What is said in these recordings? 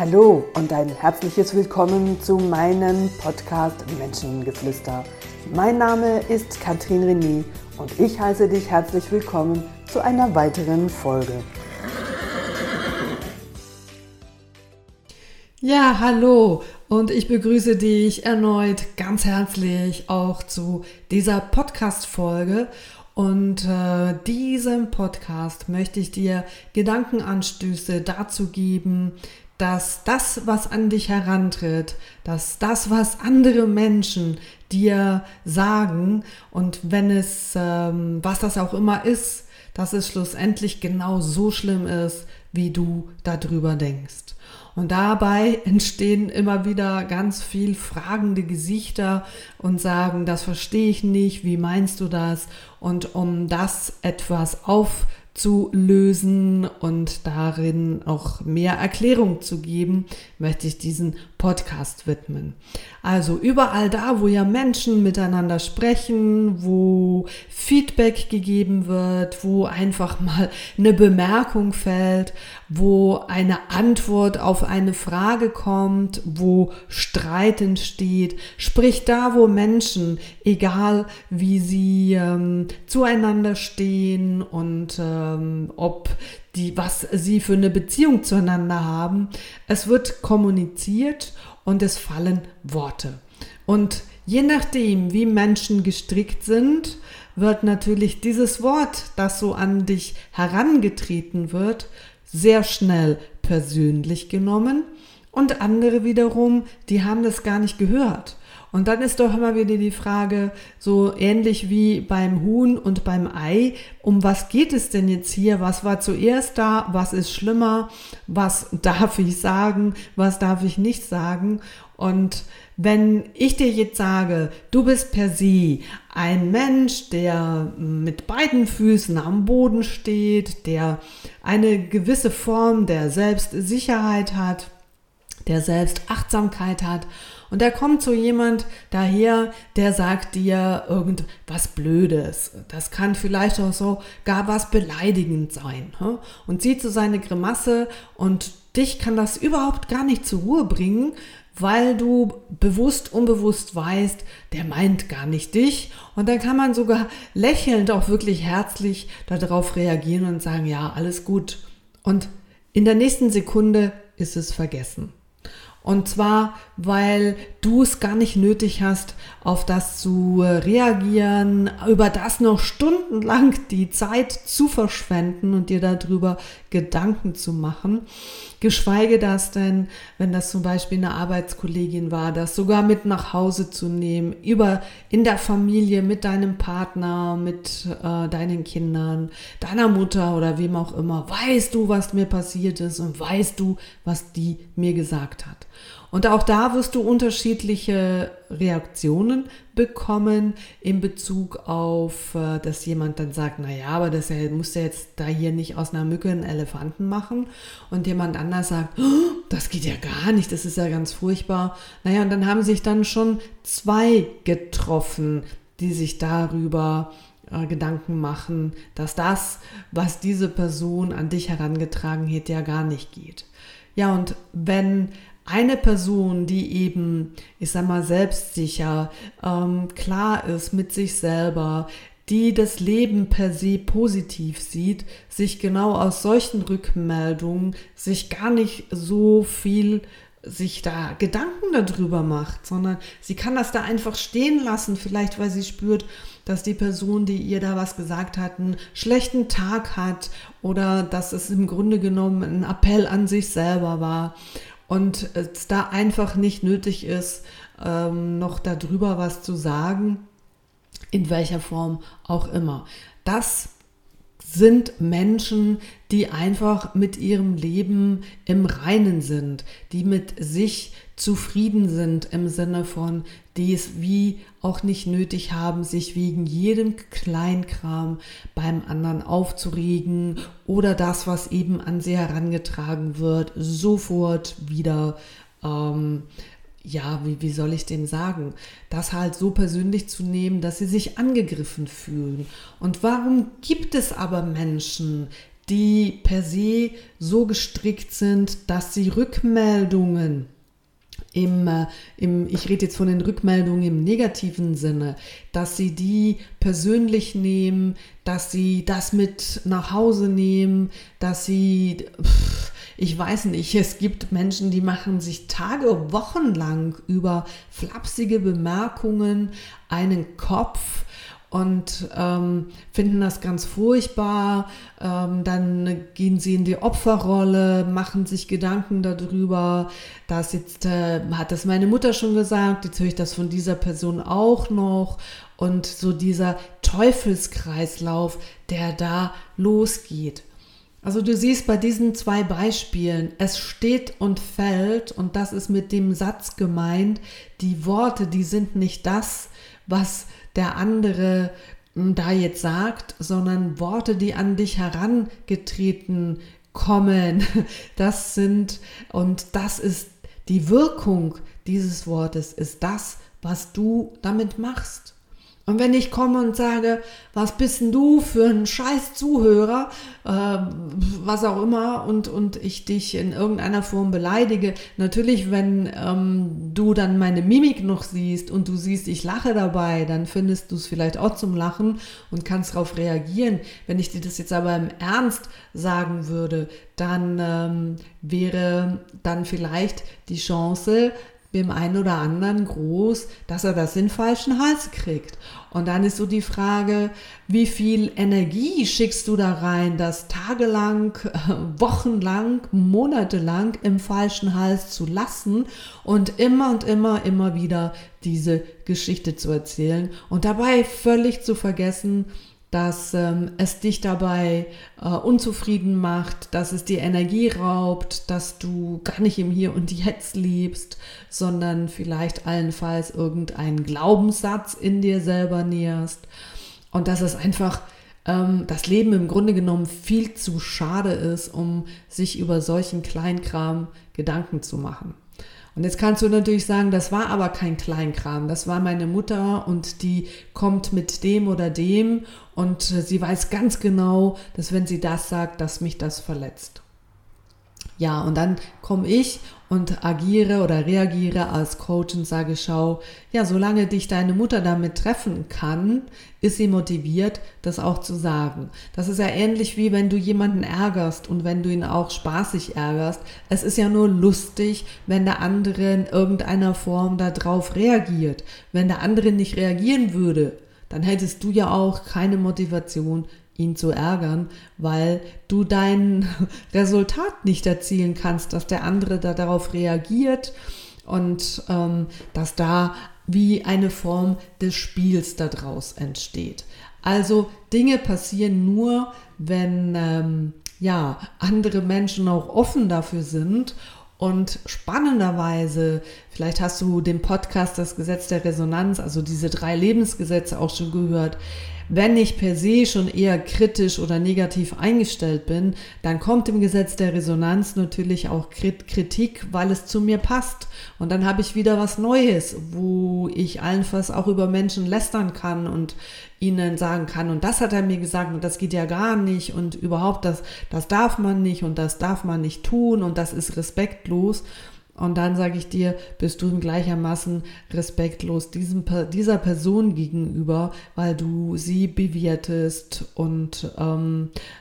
Hallo und ein herzliches Willkommen zu meinem Podcast Menschengeflüster. Mein Name ist Katrin René und ich heiße dich herzlich willkommen zu einer weiteren Folge. Ja, hallo und ich begrüße dich erneut ganz herzlich auch zu dieser Podcast-Folge. Und diesem Podcast möchte ich dir Gedankenanstöße dazu geben, dass das, was an dich herantritt, dass das, was andere Menschen dir sagen und wenn es, was das auch immer ist, dass es schlussendlich genau so schlimm ist, wie du darüber denkst. Und dabei entstehen immer wieder ganz viel fragende Gesichter und sagen, das verstehe ich nicht, wie meinst du das? Und um das etwas aufzulösen und darin auch mehr Erklärung zu geben, möchte ich diesen Podcast widmen. Also überall da, wo ja Menschen miteinander sprechen, wo Feedback gegeben wird, wo einfach mal eine Bemerkung fällt, wo eine Antwort auf eine Frage kommt, wo Streit entsteht, sprich da, wo Menschen, egal wie sie zueinander stehen und ob die, was sie für eine Beziehung zueinander haben. Es wird kommuniziert und es fallen Worte. Und je nachdem, wie Menschen gestrickt sind, wird natürlich dieses Wort, das so an dich herangetreten wird, sehr schnell persönlich genommen. Und andere wiederum, die haben das gar nicht gehört. Und dann ist doch immer wieder die Frage, so ähnlich wie beim Huhn und beim Ei, um was geht es denn jetzt hier? Was war zuerst da? Was ist schlimmer? Was darf ich sagen? Was darf ich nicht sagen? Und wenn ich dir jetzt sage, du bist per se ein Mensch, der mit beiden Füßen am Boden steht, der eine gewisse Form der Selbstsicherheit hat, der Selbstachtsamkeit hat, und da kommt so jemand daher, der sagt dir irgendwas Blödes. Das kann vielleicht auch so gar was beleidigend sein. Und sieht so seine Grimasse und dich kann das überhaupt gar nicht zur Ruhe bringen, weil du bewusst, unbewusst weißt, der meint gar nicht dich. Und dann kann man sogar lächelnd, auch wirklich herzlich darauf reagieren und sagen, ja, alles gut. Und in der nächsten Sekunde ist es vergessen. Und zwar, weil du es gar nicht nötig hast, auf das zu reagieren, über das noch stundenlang die Zeit zu verschwenden und dir darüber Gedanken zu machen. Geschweige das denn, wenn das zum Beispiel eine Arbeitskollegin war, das sogar mit nach Hause zu nehmen, in der Familie, mit deinem Partner, mit deinen Kindern, deiner Mutter oder wem auch immer. Weißt du, was mir passiert ist und weißt du, was die mir gesagt hat? Und auch da wirst du unterschiedliche Reaktionen bekommen in Bezug auf, dass jemand dann sagt, naja, aber das musst du jetzt da hier nicht aus einer Mücke einen Elefanten machen. Und jemand anders sagt, oh, das geht ja gar nicht, das ist ja ganz furchtbar. Naja, und dann haben sich dann schon zwei getroffen, die sich darüber Gedanken machen, dass das, was diese Person an dich herangetragen hat, ja gar nicht geht. Ja, und wenn eine Person, die eben, ich sag mal, selbstsicher, klar ist mit sich selber, die das Leben per se positiv sieht, sich genau aus solchen Rückmeldungen sich gar nicht so viel sich da Gedanken darüber macht, sondern sie kann das da einfach stehen lassen, vielleicht weil sie spürt, dass die Person, die ihr da was gesagt hat, einen schlechten Tag hat oder dass es im Grunde genommen ein Appell an sich selber war. Und es da einfach nicht nötig ist, noch darüber was zu sagen, in welcher Form auch immer. Das sind Menschen, die einfach mit ihrem Leben im Reinen sind, die mit sich zufrieden sind im Sinne von, die es wie auch nicht nötig haben, sich wegen jedem Kleinkram beim anderen aufzuregen oder das, was eben an sie herangetragen wird, sofort wieder, wie soll ich dem sagen, das halt so persönlich zu nehmen, dass sie sich angegriffen fühlen. Und warum gibt es aber Menschen, die per se so gestrickt sind, dass sie Rückmeldungen ich rede jetzt von den Rückmeldungen im negativen Sinne, dass sie die persönlich nehmen, dass sie das mit nach Hause nehmen, dass sie, ich weiß nicht, es gibt Menschen, die machen sich Tage, Wochen lang über flapsige Bemerkungen einen Kopf und finden das ganz furchtbar, dann gehen sie in die Opferrolle, machen sich Gedanken darüber, das jetzt hat das meine Mutter schon gesagt, jetzt höre ich das von dieser Person auch noch und so dieser Teufelskreislauf, der da losgeht. Also du siehst bei diesen zwei Beispielen, es steht und fällt, und das ist mit dem Satz gemeint, die Worte, die sind nicht das, was der andere da jetzt sagt, sondern Worte, die an dich herangetreten kommen. Das ist die Wirkung dieses Wortes, ist das, was du damit machst. Und wenn ich komme und sage, was bist denn du für ein scheiß Zuhörer, was auch immer, und ich dich in irgendeiner Form beleidige, natürlich, wenn du dann meine Mimik noch siehst und du siehst, ich lache dabei, dann findest du es vielleicht auch zum Lachen und kannst darauf reagieren. Wenn ich dir das jetzt aber im Ernst sagen würde, dann wäre dann vielleicht die Chance dem einen oder anderen groß, dass er das in den falschen Hals kriegt. Und dann ist so die Frage, wie viel Energie schickst du da rein, das tagelang, wochenlang, monatelang im falschen Hals zu lassen und immer wieder diese Geschichte zu erzählen und dabei völlig zu vergessen, dass es dich dabei unzufrieden macht, dass es dir Energie raubt, dass du gar nicht im Hier und Jetzt lebst, sondern vielleicht allenfalls irgendeinen Glaubenssatz in dir selber näherst. Und dass es einfach das Leben im Grunde genommen viel zu schade ist, um sich über solchen Kleinkram Gedanken zu machen. Und jetzt kannst du natürlich sagen, das war aber kein Kleinkram, das war meine Mutter und die kommt mit dem oder dem und sie weiß ganz genau, dass wenn sie das sagt, dass mich das verletzt. Ja, und dann komme ich und agiere oder reagiere als Coach und sage, schau, ja, solange dich deine Mutter damit treffen kann, ist sie motiviert, das auch zu sagen. Das ist ja ähnlich wie wenn du jemanden ärgerst und wenn du ihn auch spaßig ärgerst. Es ist ja nur lustig, wenn der andere in irgendeiner Form darauf reagiert. Wenn der andere nicht reagieren würde, dann hättest du ja auch keine Motivation, ihn zu ärgern, weil du dein Resultat nicht erzielen kannst, dass der andere da darauf reagiert und dass da wie eine Form des Spiels daraus entsteht. Also Dinge passieren nur, wenn andere Menschen auch offen dafür sind. Und spannenderweise, vielleicht hast du den Podcast Das Gesetz der Resonanz, also diese 3 Lebensgesetze auch schon gehört, wenn ich per se schon eher kritisch oder negativ eingestellt bin, dann kommt im Gesetz der Resonanz natürlich auch Kritik, weil es zu mir passt. Und dann habe ich wieder was Neues, wo ich allenfalls auch über Menschen lästern kann und ihnen sagen kann, und das hat er mir gesagt und das geht ja gar nicht und überhaupt das darf man nicht und das darf man nicht tun und das ist respektlos. Und dann sage ich dir, bist du gleichermaßen respektlos dieser Person gegenüber, weil du sie bewertest und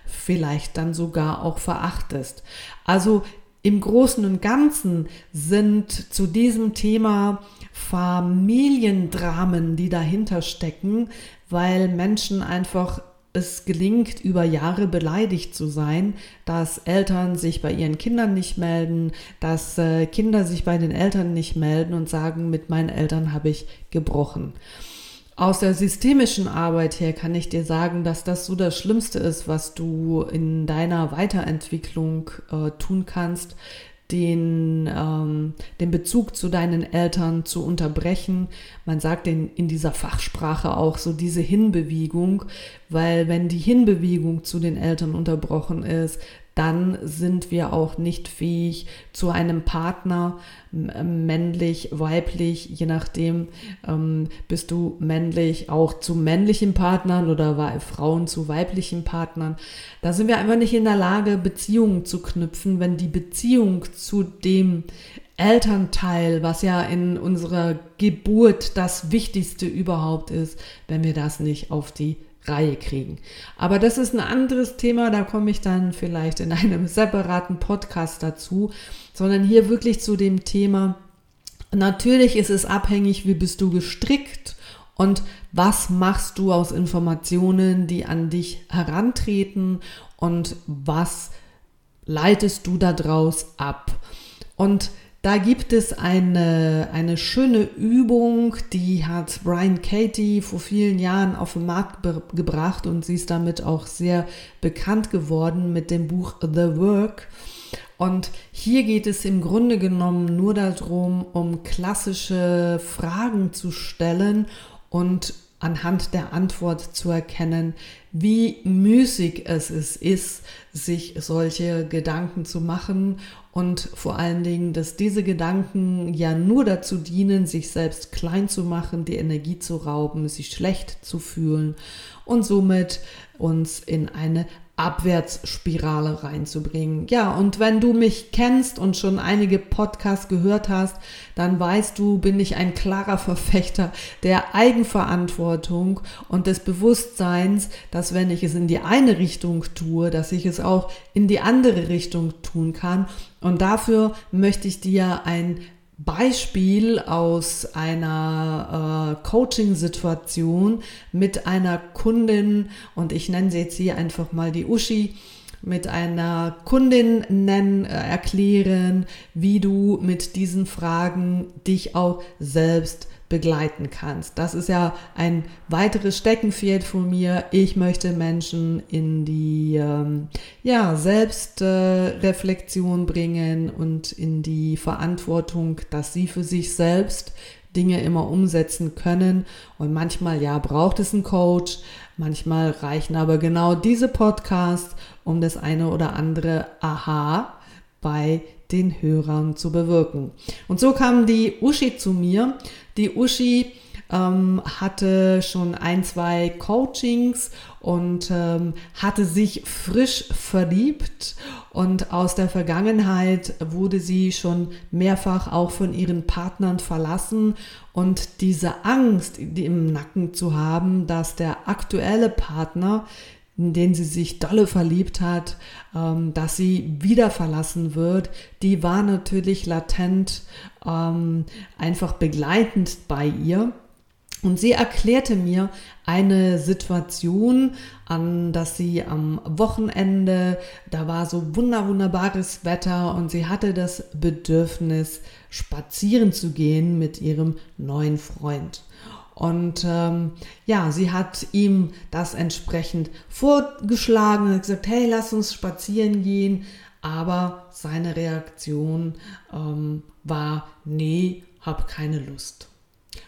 vielleicht dann sogar auch verachtest. Also im Großen und Ganzen sind zu diesem Thema Familiendramen, die dahinter stecken, weil Menschen einfach es gelingt, über Jahre beleidigt zu sein, dass Eltern sich bei ihren Kindern nicht melden, dass Kinder sich bei den Eltern nicht melden und sagen, mit meinen Eltern habe ich gebrochen. Aus der systemischen Arbeit her kann ich dir sagen, dass das so das Schlimmste ist, was du in deiner Weiterentwicklung tun kannst, den Bezug zu deinen Eltern zu unterbrechen. Man sagt in dieser Fachsprache auch so diese Hinbewegung, weil wenn die Hinbewegung zu den Eltern unterbrochen ist, dann sind wir auch nicht fähig, zu einem Partner, männlich, weiblich, je nachdem, bist du männlich, auch zu männlichen Partnern oder Frauen zu weiblichen Partnern. Da sind wir einfach nicht in der Lage, Beziehungen zu knüpfen, wenn die Beziehung zu dem Elternteil, was ja in unserer Geburt das Wichtigste überhaupt ist, wenn wir das nicht auf die Reihe kriegen. Aber das ist ein anderes Thema, da komme ich dann vielleicht in einem separaten Podcast dazu, sondern hier wirklich zu dem Thema, natürlich ist es abhängig, wie bist du gestrickt und was machst du aus Informationen, die an dich herantreten und was leitest du daraus ab. Und da gibt es eine schöne Übung, die hat Brian Katie vor vielen Jahren auf den Markt gebracht und sie ist damit auch sehr bekannt geworden mit dem Buch The Work. Und hier geht es im Grunde genommen nur darum, um klassische Fragen zu stellen und anhand der Antwort zu erkennen, wie müßig es ist, sich solche Gedanken zu machen und vor allen Dingen, dass diese Gedanken ja nur dazu dienen, sich selbst klein zu machen, die Energie zu rauben, sich schlecht zu fühlen und somit uns in eine Abwärtsspirale reinzubringen. Ja, und wenn du mich kennst und schon einige Podcasts gehört hast, dann weißt du, bin ich ein klarer Verfechter der Eigenverantwortung und des Bewusstseins, dass wenn ich es in die eine Richtung tue, dass ich es auch in die andere Richtung tun kann. Und dafür möchte ich dir ein Beispiel aus einer Coaching-Situation mit einer Kundin, und ich nenne sie jetzt hier einfach mal die Uschi, mit einer Kundin erklären, wie du mit diesen Fragen dich auch selbst begleiten kannst. Das ist ja ein weiteres Steckenpferd von mir. Ich möchte Menschen in die Selbstreflexion bringen und in die Verantwortung, dass sie für sich selbst Dinge immer umsetzen können. Und manchmal braucht es einen Coach, manchmal reichen aber genau diese Podcasts, um das eine oder andere Aha bei den Hörern zu bewirken. Und so kam die Uschi zu mir. Die Uschi hatte schon 1-2 Coachings und hatte sich frisch verliebt und aus der Vergangenheit wurde sie schon mehrfach auch von ihren Partnern verlassen und diese Angst, die im Nacken zu haben, dass der aktuelle Partner, in den sie sich dolle verliebt hat, dass sie wieder verlassen wird, die war natürlich latent einfach begleitend bei ihr. Und sie erklärte mir eine Situation, dass sie am Wochenende, da war so wunderbares Wetter und sie hatte das Bedürfnis, spazieren zu gehen mit ihrem neuen Freund. Und sie hat ihm das entsprechend vorgeschlagen und gesagt, hey, lass uns spazieren gehen. Aber seine Reaktion war, nee, hab keine Lust.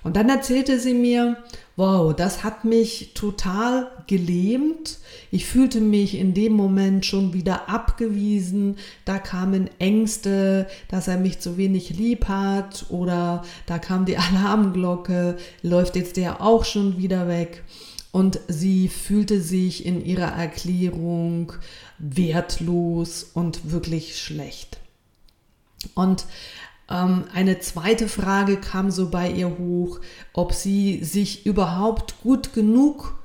Und dann erzählte sie mir, wow, das hat mich total gelähmt. Ich fühlte mich in dem Moment schon wieder abgewiesen. Da kamen Ängste, dass er mich zu wenig lieb hat oder da kam die Alarmglocke, läuft jetzt der auch schon wieder weg. Und sie fühlte sich in ihrer Erklärung wertlos und wirklich schlecht. Und eine zweite Frage kam so bei ihr hoch, ob sie sich überhaupt gut genug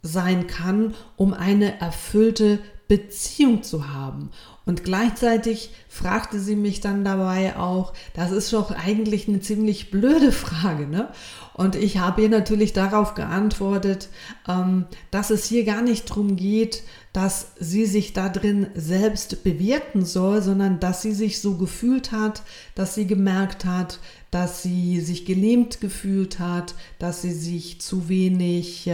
sein kann, um eine erfüllte Beziehung zu haben. Und gleichzeitig fragte sie mich dann dabei auch, das ist doch eigentlich eine ziemlich blöde Frage, ne? Und ich habe ihr natürlich darauf geantwortet, dass es hier gar nicht darum geht, dass sie sich da drin selbst bewerten soll, sondern dass sie sich so gefühlt hat, dass sie gemerkt hat, dass sie sich gelähmt gefühlt hat, dass sie sich zu wenig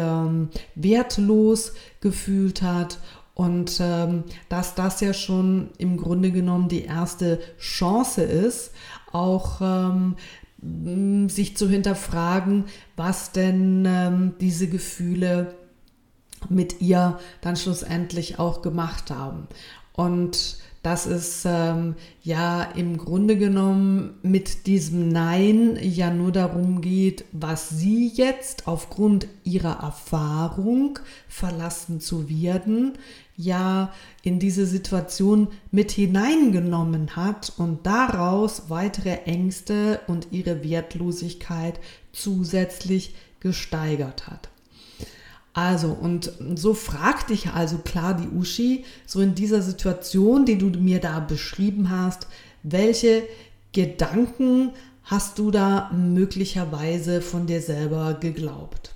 wertlos gefühlt hat. Und dass das ja schon im Grunde genommen die erste Chance ist, auch sich zu hinterfragen, was denn diese Gefühle mit ihr dann schlussendlich auch gemacht haben. Und das ist ja im Grunde genommen mit diesem Nein ja nur darum geht, was sie jetzt aufgrund ihrer Erfahrung verlassen zu werden, ja in diese Situation mit hineingenommen hat und daraus weitere Ängste und ihre Wertlosigkeit zusätzlich gesteigert hat. Also, und so fragt dich also klar die Uschi, so in dieser Situation, die du mir da beschrieben hast, welche Gedanken hast du da möglicherweise von dir selber geglaubt?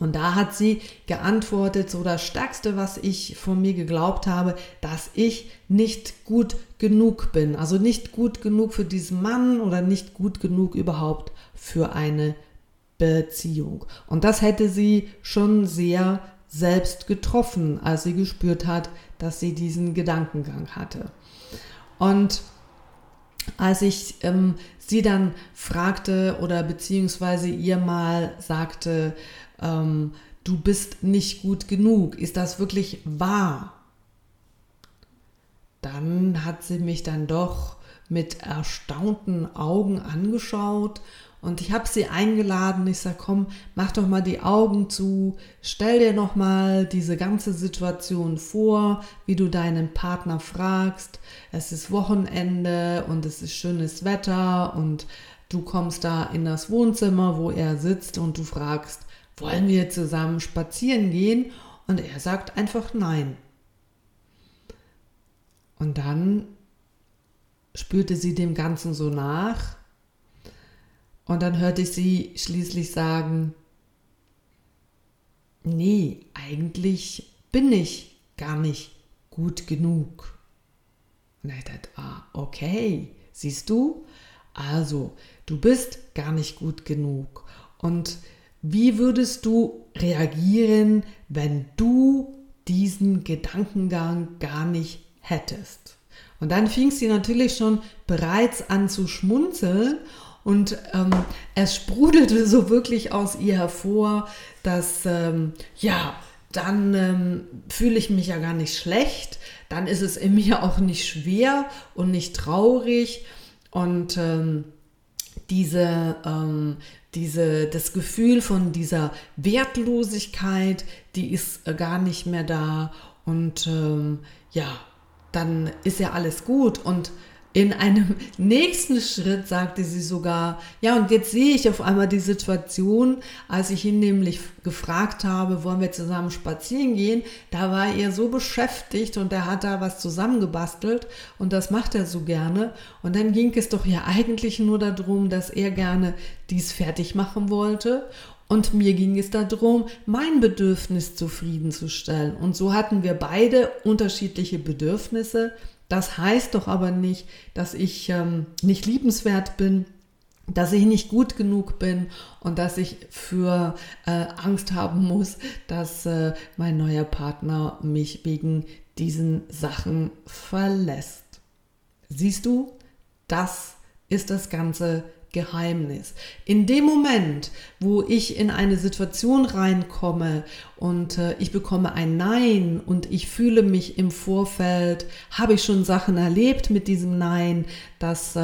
Und da hat sie geantwortet, so das Stärkste, was ich von mir geglaubt habe, dass ich nicht gut genug bin. Also nicht gut genug für diesen Mann oder nicht gut genug überhaupt für eine Beziehung. Und das hätte sie schon sehr selbst getroffen, als sie gespürt hat, dass sie diesen Gedankengang hatte. Und als ich sie dann fragte oder beziehungsweise ihr mal sagte, du bist nicht gut genug, ist das wirklich wahr? Dann hat sie mich dann doch mit erstaunten Augen angeschaut. Und ich habe sie eingeladen, ich sage, komm, mach doch mal die Augen zu, stell dir noch mal diese ganze Situation vor, wie du deinen Partner fragst, es ist Wochenende und es ist schönes Wetter und du kommst da in das Wohnzimmer, wo er sitzt und du fragst, wollen wir zusammen spazieren gehen? Und er sagt einfach nein. Und dann spürte sie dem Ganzen so nach. Und dann hörte ich sie schließlich sagen, nee, eigentlich bin ich gar nicht gut genug. Und ich dachte, okay, siehst du? Also, du bist gar nicht gut genug. Und wie würdest du reagieren, wenn du diesen Gedankengang gar nicht hättest? Und dann fing sie natürlich schon bereits an zu schmunzeln. Und es sprudelte so wirklich aus ihr hervor, dass, dann fühle ich mich ja gar nicht schlecht, dann ist es in mir auch nicht schwer und nicht traurig. Und das Gefühl von dieser Wertlosigkeit, die ist gar nicht mehr da. Und dann ist ja alles gut. Und in einem nächsten Schritt sagte sie sogar, ja, und jetzt sehe ich auf einmal die Situation, als ich ihn nämlich gefragt habe, wollen wir zusammen spazieren gehen, da war er so beschäftigt und er hat da was zusammengebastelt und das macht er so gerne. Und dann ging es doch ja eigentlich nur darum, dass er gerne dies fertig machen wollte. Und mir ging es darum, mein Bedürfnis zufriedenzustellen. Und so hatten wir beide unterschiedliche Bedürfnisse. Das heißt doch aber nicht, dass ich nicht liebenswert bin, dass ich nicht gut genug bin und dass ich für Angst haben muss, dass mein neuer Partner mich wegen diesen Sachen verlässt. Siehst du, das ist das ganze Geheimnis. In dem Moment, wo ich in eine Situation reinkomme und ich bekomme ein Nein und ich fühle mich im Vorfeld, habe ich schon Sachen erlebt mit diesem Nein, dass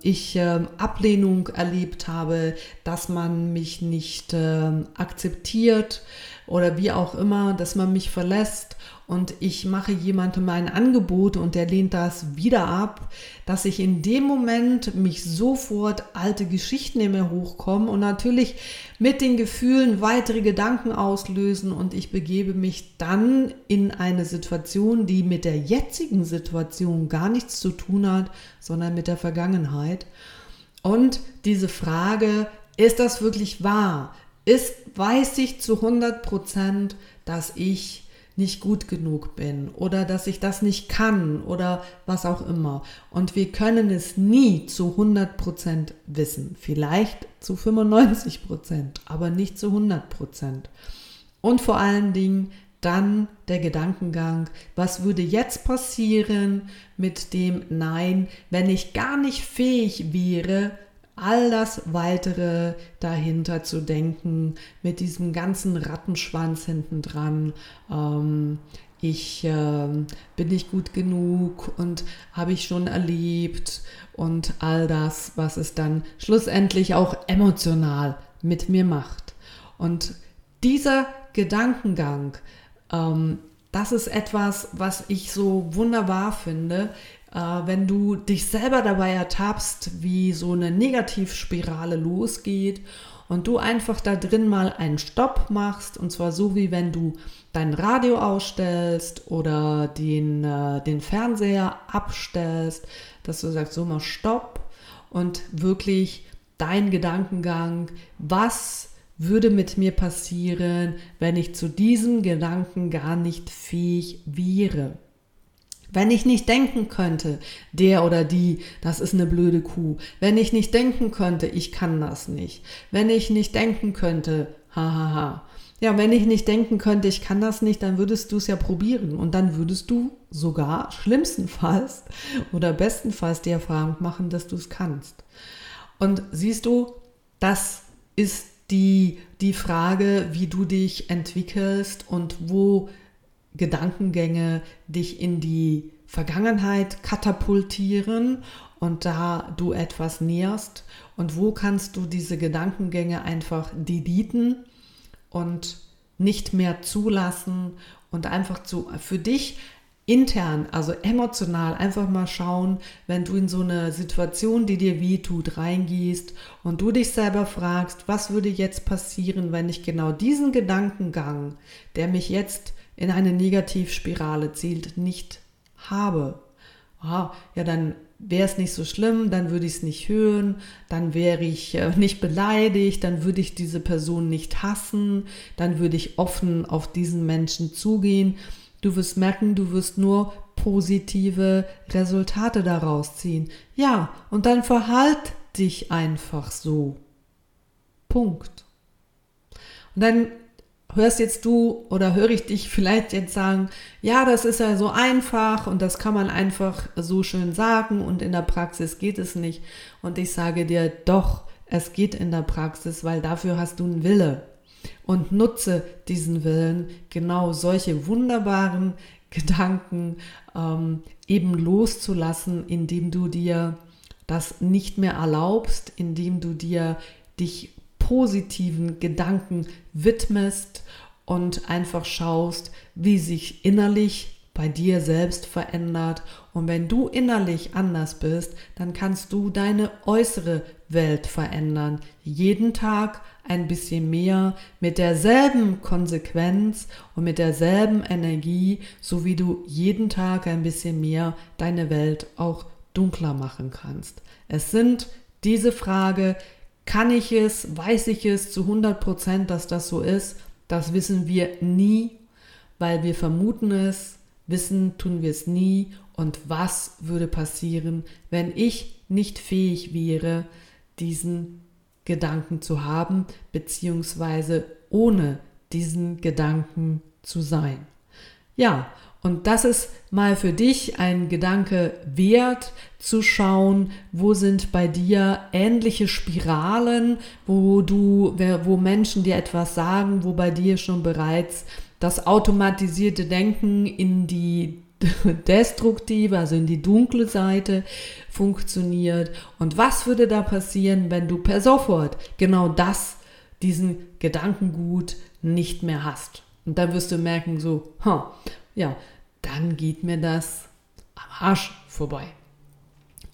ich Ablehnung erlebt habe, dass man mich nicht akzeptiert oder wie auch immer, dass man mich verlässt und ich mache jemandem ein Angebot und der lehnt das wieder ab, dass ich in dem Moment mich sofort alte Geschichten in mir hochkommen und natürlich mit den Gefühlen weitere Gedanken auslösen und ich begebe mich dann in eine Situation, die mit der jetzigen Situation gar nichts zu tun hat, sondern mit der Vergangenheit. Und diese Frage, ist das wirklich wahr? Weiß ich zu 100%, dass ich nicht gut genug bin oder dass ich das nicht kann oder was auch immer. Und wir können es nie zu 100% wissen. Vielleicht zu 95%, aber nicht zu 100%. Und vor allen Dingen dann der Gedankengang, was würde jetzt passieren mit dem Nein, wenn ich gar nicht fähig wäre, all das Weitere dahinter zu denken, mit diesem ganzen Rattenschwanz hinten dran. Ich bin nicht gut genug und habe ich schon erlebt und all das, was es dann schlussendlich auch emotional mit mir macht. Und dieser Gedankengang, das ist etwas, was ich so wunderbar finde, wenn du dich selber dabei ertappst, wie so eine Negativspirale losgeht und du einfach da drin mal einen Stopp machst, und zwar so, wie wenn du dein Radio ausstellst oder den Fernseher abstellst, dass du sagst, so mal Stopp und wirklich dein Gedankengang, was würde mit mir passieren, wenn ich zu diesem Gedanken gar nicht fähig wäre. Wenn ich nicht denken könnte, der oder die, das ist eine blöde Kuh. Wenn ich nicht denken könnte, ich kann das nicht. Wenn ich nicht denken könnte, hahaha. Ja, wenn ich nicht denken könnte, ich kann das nicht, dann würdest du es ja probieren. Und dann würdest du sogar schlimmstenfalls oder bestenfalls die Erfahrung machen, dass du es kannst. Und siehst du, das ist die Frage, wie du dich entwickelst und wo Gedankengänge dich in die Vergangenheit katapultieren und da du etwas näherst und wo kannst du diese Gedankengänge einfach deleten und nicht mehr zulassen und einfach für dich intern, also emotional einfach mal schauen, wenn du in so eine Situation, die dir weh tut, reingehst und du dich selber fragst, was würde jetzt passieren, wenn ich genau diesen Gedankengang, der mich jetzt in eine Negativspirale zielt, nicht habe. Aha, ja, dann wäre es nicht so schlimm, dann würde ich es nicht hören, dann wäre ich nicht beleidigt, dann würde ich diese Person nicht hassen, dann würde ich offen auf diesen Menschen zugehen. Du wirst merken, du wirst nur positive Resultate daraus ziehen. Ja, und dann verhalt dich einfach so. Punkt. Und dann hörst jetzt du oder höre ich dich vielleicht jetzt sagen, ja, das ist ja so einfach und das kann man einfach so schön sagen und in der Praxis geht es nicht. Und ich sage dir, doch, es geht in der Praxis, weil dafür hast du einen Wille. Und nutze diesen Willen, genau solche wunderbaren Gedanken eben loszulassen, indem du dir das nicht mehr erlaubst, indem du dir dich positiven Gedanken widmest und einfach schaust, wie sich innerlich bei dir selbst verändert. Und wenn du innerlich anders bist, dann kannst du deine äußere Welt verändern. Jeden Tag ein bisschen mehr, mit derselben Konsequenz und mit derselben Energie, so wie du jeden Tag ein bisschen mehr deine Welt auch dunkler machen kannst. Es sind diese Frage, kann ich es, weiß ich es zu 100%, dass das so ist? Das wissen wir nie, weil wir vermuten es, wissen tun wir es nie. Und was würde passieren, wenn ich nicht fähig wäre, diesen Gedanken zu haben, beziehungsweise ohne diesen Gedanken zu sein? Ja, und das ist mal für dich ein Gedanke wert, zu schauen, wo sind bei dir ähnliche Spiralen, wo Menschen dir etwas sagen, wo bei dir schon bereits das automatisierte Denken in die destruktive, also in die dunkle Seite funktioniert. Und was würde da passieren, wenn du per sofort genau diesen Gedankengut nicht mehr hast? Und dann wirst du merken, so, ja, dann geht mir das am Arsch vorbei.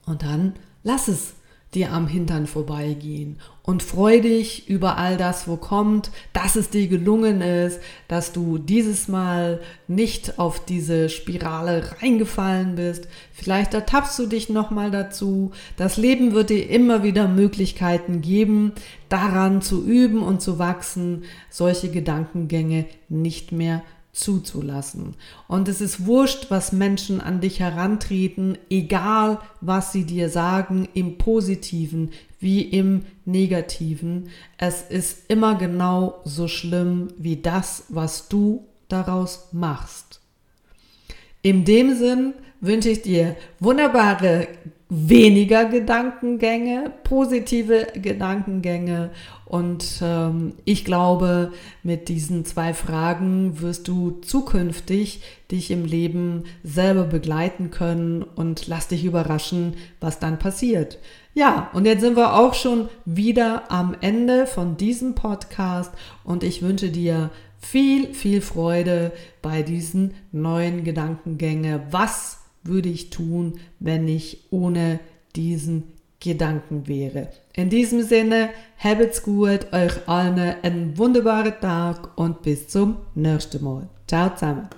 Und dann lass es dir am Hintern vorbeigehen und freu dich über all das, wo kommt, dass es dir gelungen ist, dass du dieses Mal nicht auf diese Spirale reingefallen bist. Vielleicht ertappst du dich nochmal dazu. Das Leben wird dir immer wieder Möglichkeiten geben, daran zu üben und zu wachsen, solche Gedankengänge nicht mehr zuzulassen. Und es ist wurscht, was Menschen an dich herantreten, egal was sie dir sagen, im Positiven wie im Negativen. Es ist immer genau so schlimm wie das, was du daraus machst. In dem Sinn wünsche ich dir wunderbare weniger Gedankengänge, positive Gedankengänge. Und ich glaube, mit diesen 2 Fragen wirst du zukünftig dich im Leben selber begleiten können und lass dich überraschen, was dann passiert. Ja, und jetzt sind wir auch schon wieder am Ende von diesem Podcast und ich wünsche dir viel, viel Freude bei diesen neuen Gedankengängen. Was würde ich tun, wenn ich ohne diesen Gedanken wäre? In diesem Sinne, habt's gut, euch allen einen wunderbaren Tag und bis zum nächsten Mal. Ciao zusammen.